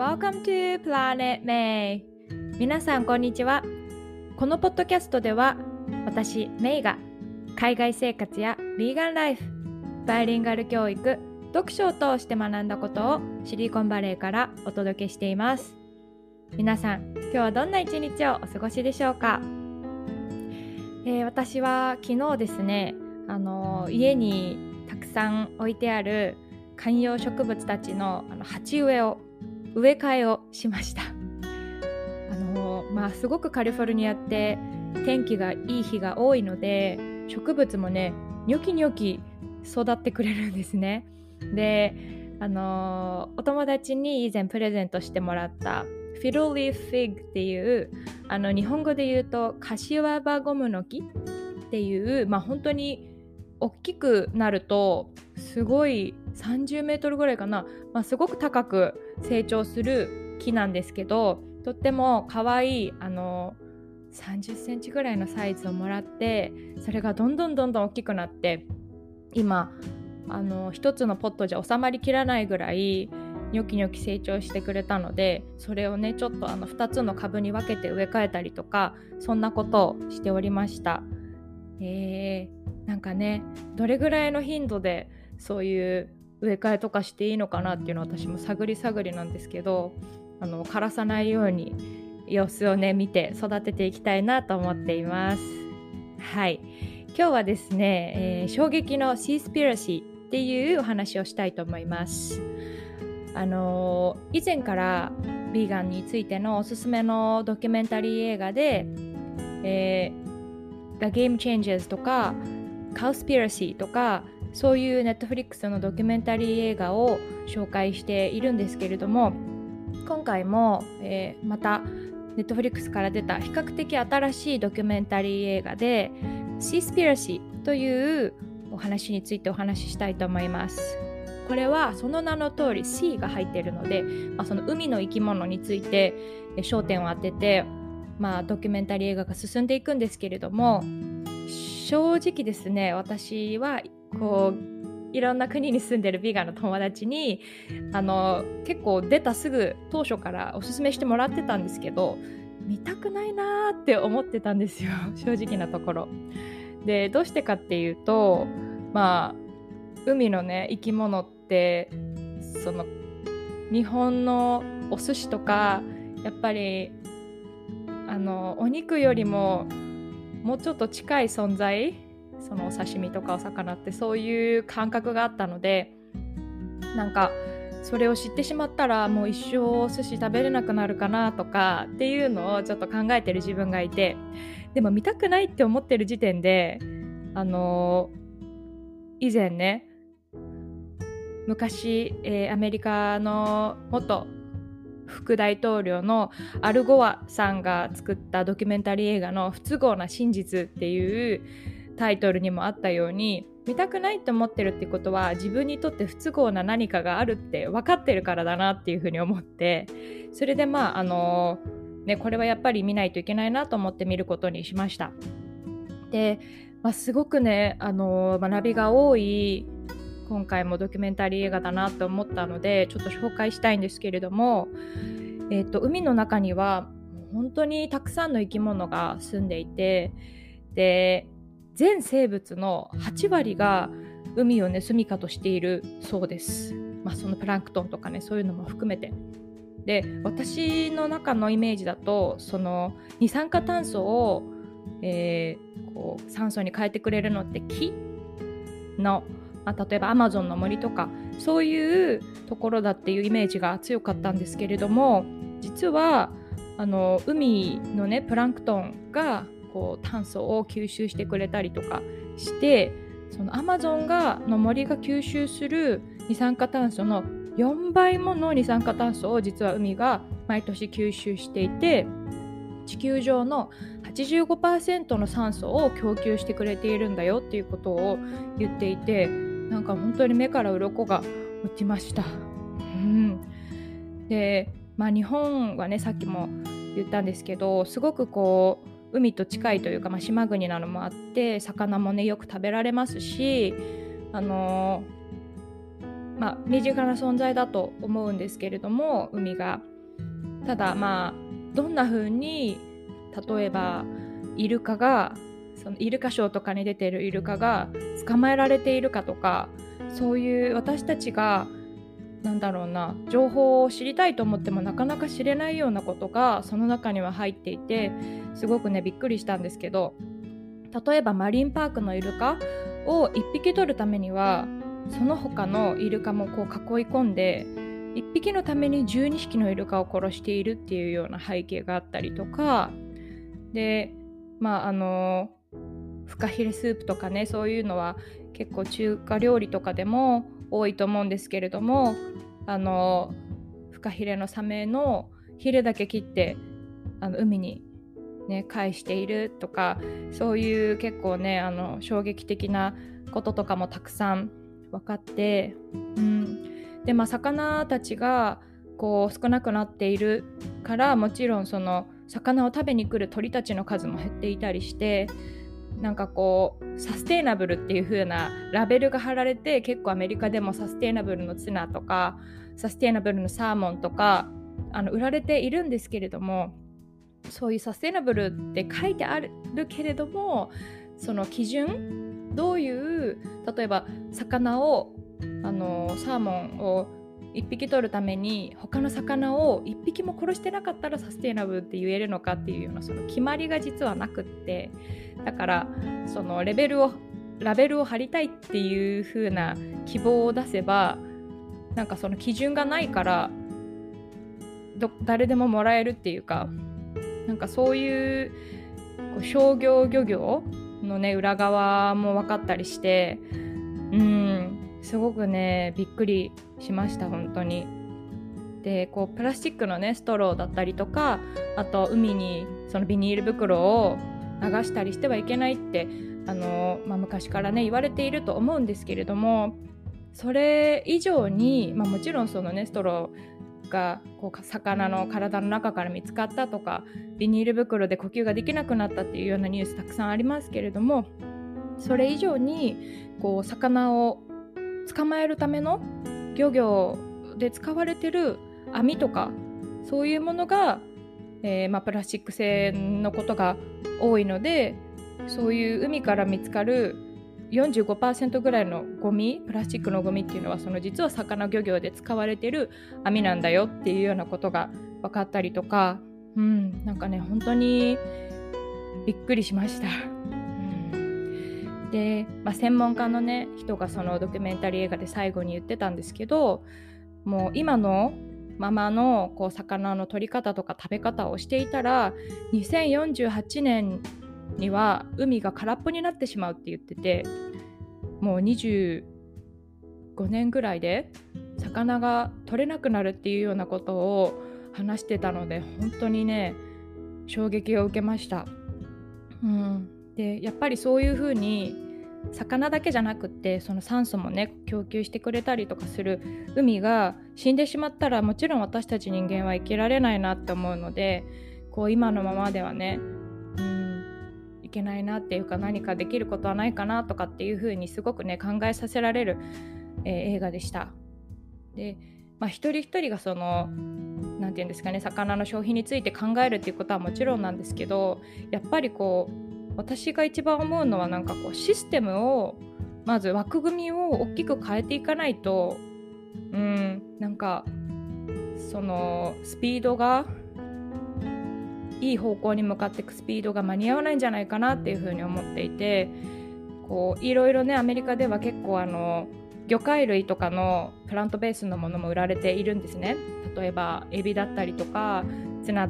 Welcome to Planet May。 皆さんこんにちは。このポッドキャストでは私メイが海外生活やビーガンライフ、バイリンガル教育、読書を通して学んだことをシリコンバレーからお届けしています。皆さん今日はどんな一日をお過ごしでしょうか。私は昨日ですね、家にたくさん置いてある観葉植物たちの鉢植えを植え替えをしました。すごくカリフォルニアって天気がいい日が多いので、植物もねニョキニョキ育ってくれるんですね。で、お友達に以前プレゼントしてもらったフィドリーフィグっていう日本語で言うと柏葉ゴムの木っていう、本当に大きくなるとすごい30メートルぐらいかな、すごく高く成長する木なんですけど、とってもかわいい30センチぐらいのサイズをもらって、それがどんどん大きくなって、今一つのポットじゃ収まりきらないぐらいニョキニョキ成長してくれたので、それをねちょっと2つの株に分けて植え替えたりとか、そんなことをしておりました。なんかね、どれぐらいの頻度でそういう植え替えとかしていいのかなっていうのを私も探りなんですけど、枯らさないように様子をね見て育てていきたいなと思っています。はい、今日はですね、衝撃のシースピラシーっていうお話をしたいと思います。以前からヴィーガンについてのおすすめのドキュメンタリー映画で、The Game Changers とか Cowspiracy とか、そういう Netflix のドキュメンタリー映画を紹介しているんですけれども、今回も、また Netflix から出た比較的新しいドキュメンタリー映画で Seaspiracy というお話についてお話ししたいと思います。これはその名の通り Sea が入っているので、その海の生き物について焦点を当てて、ドキュメンタリー映画が進んでいくんですけれども、正直ですね、私はこういろんな国に住んでるビーガンの友達に結構出たすぐ当初からおすすめしてもらってたんですけど、見たくないなって思ってたんですよ、正直なところで。どうしてかっていうと、海のね生き物って、その日本のお寿司とかやっぱりお肉よりももうちょっと近い存在、そのお刺身とかお魚ってそういう感覚があったので、なんかそれを知ってしまったらもう一生お寿司食べれなくなるかなとかっていうのをちょっと考えてる自分がいて、でも見たくないって思ってる時点で以前ね、昔、アメリカの元副大統領のアルゴアさんが作ったドキュメンタリー映画の不都合な真実っていうタイトルにもあったように、見たくないと思ってるってことは自分にとって不都合な何かがあるって分かってるからだなっていうふうに思って、それでこれはやっぱり見ないといけないなと思って見ることにしました。で、すごくね学びが多い今回もドキュメンタリー映画だなと思ったので、ちょっと紹介したいんですけれども、海の中には本当にたくさんの生き物が住んでいて、で全生物の8割が海をね住処としているそうです。そのプランクトンとかね、そういうのも含めて。で、私の中のイメージだと、その二酸化炭素を、こう酸素に変えてくれるのって木の、例えばアマゾンの森とかそういうところだっていうイメージが強かったんですけれども、実は海のねプランクトンがこう炭素を吸収してくれたりとかして、そのアマゾンの森が吸収する二酸化炭素の4倍もの二酸化炭素を実は海が毎年吸収していて、地球上の 85% の酸素を供給してくれているんだよっていうことを言っていて、なんか本当に目から鱗が落ちました、で、日本はねさっきも言ったんですけど、すごくこう海と近いというか、島国なのもあって、魚もねよく食べられますし、身近な存在だと思うんですけれども、海がただまあどんな風に例えばイルカがそのイルカショーとかに出ているイルカが捕まえられているかとか、そういう私たちがなんだろうな、情報を知りたいと思ってもなかなか知れないようなことがその中には入っていて、すごくねびっくりしたんですけど、例えばマリンパークのイルカを1匹取るためにはその他のイルカもこう囲い込んで1匹のために12匹のイルカを殺しているっていうような背景があったりとかで、まあフカヒレスープとかね、そういうのは結構中華料理とかでも多いと思うんですけれども、フカヒレのサメのヒレだけ切って海に、ね、返しているとか、そういう結構ね衝撃的なこととかもたくさん分かって、うん、で、まあ、魚たちがこう少なくなっているから、もちろんその魚を食べに来る鳥たちの数も減っていたりして、なんかこうサステイナブルっていう風なラベルが貼られて、結構アメリカでもサステイナブルのツナとかサステイナブルのサーモンとか売られているんですけれども、そういうサステイナブルって書いてあるけれども、その基準どういう、例えば魚をサーモンを1匹取るために他の魚を1匹も殺してなかったらサステイナブルって言えるのかっていうような、その決まりが実はなくって、だからそのラベルを貼りたいっていう風な希望を出せば、なんかその基準がないから誰でももらえるっていうか、なんかそういう商業漁業のね裏側も分かったりして、すごくねびっくりしました本当に。でこうプラスチックのねストローだったりとか、あと海にそのビニール袋を流したりしてはいけないってまあ、昔からね言われていると思うんですけれども、それ以上に、まあ、もちろんそのねストローがこう魚の体の中から見つかったとか、ビニール袋で呼吸ができなくなったっていうようなニュースたくさんありますけれども、それ以上にこう魚を捕まえるための漁業で使われてる網とか、そういうものが、まあ、プラスチック製のことが多いので、そういう海から見つかる 45% ぐらいのゴミ、プラスチックのゴミっていうのは、その実は魚漁業で使われてる網なんだよっていうようなことが分かったりとか、なんかね本当にびっくりしました。で、まあ、専門家のね人がそのドキュメンタリー映画で最後に言ってたんですけど、もう今のままのこう魚の取り方とか食べ方をしていたら2048年には海が空っぽになってしまうって言ってて、もう25年ぐらいで魚が取れなくなるっていうようなことを話してたので、本当にね衝撃を受けました。でやっぱりそういう風に魚だけじゃなくって、その酸素もね供給してくれたりとかする海が死んでしまったら、もちろん私たち人間は生きられないなって思うので、こう今のままではね、いけないなっていうか、何かできることはないかなとかっていう風にすごくね考えさせられる、映画でした。で、まあ、一人一人がそのなんていうんですかね、魚の消費について考えるっていうことはもちろんなんですけど、やっぱりこう私が一番思うのは、なんかこうシステムをまず枠組みを大きく変えていかないと、なんかそのスピードがいい方向に向かっていくスピードが間に合わないんじゃないかなっていうふうに思っていて、こういろいろねアメリカでは結構魚介類とかのプラントベースのものも売られているんですね。例えばエビだったりとかツナ、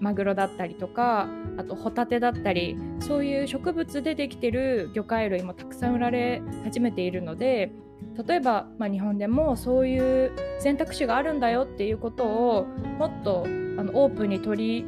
マグロだったりとか、あとホタテだったり、そういう植物でできてる魚介類もたくさん売られ始めているので、例えば、まあ、日本でもそういう選択肢があるんだよっていうことをもっとオープンに取り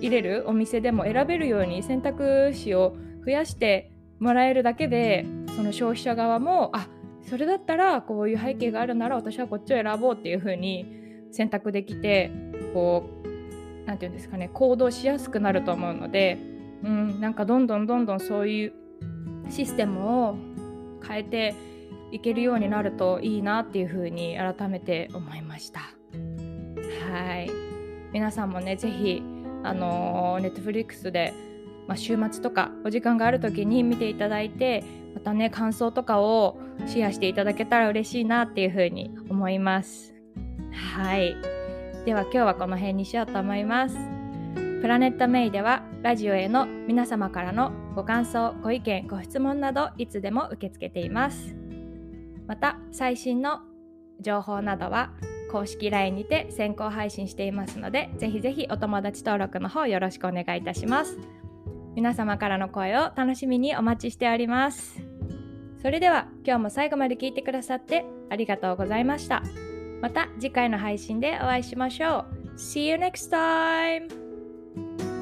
入れるお店でも選べるように選択肢を増やしてもらえるだけで、その消費者側も、あ、それだったらこういう背景があるなら私はこっちを選ぼうっていう風に選択できて、こうなんていうんですかね、行動しやすくなると思うので、なんかどんどんそういうシステムを変えていけるようになるといいなっていうふうに改めて思いました。はい。皆さんもね、ぜひNetflix で、週末とかお時間がある時に見ていただいて、またね感想とかをシェアしていただけたら嬉しいなっていうふうに思います。はい、では今日はこの辺にしようと思います。プラネットメイではラジオへの皆様からのご感想、ご意見、ご質問などいつでも受け付けています。また最新の情報などは公式 LINE にて先行配信していますので、ぜひぜひお友達登録の方よろしくお願いいたします。皆様からの声を楽しみにお待ちしております。それでは今日も最後まで聞いてくださってありがとうございました。また次回の配信でお会いしましょう。See you next time!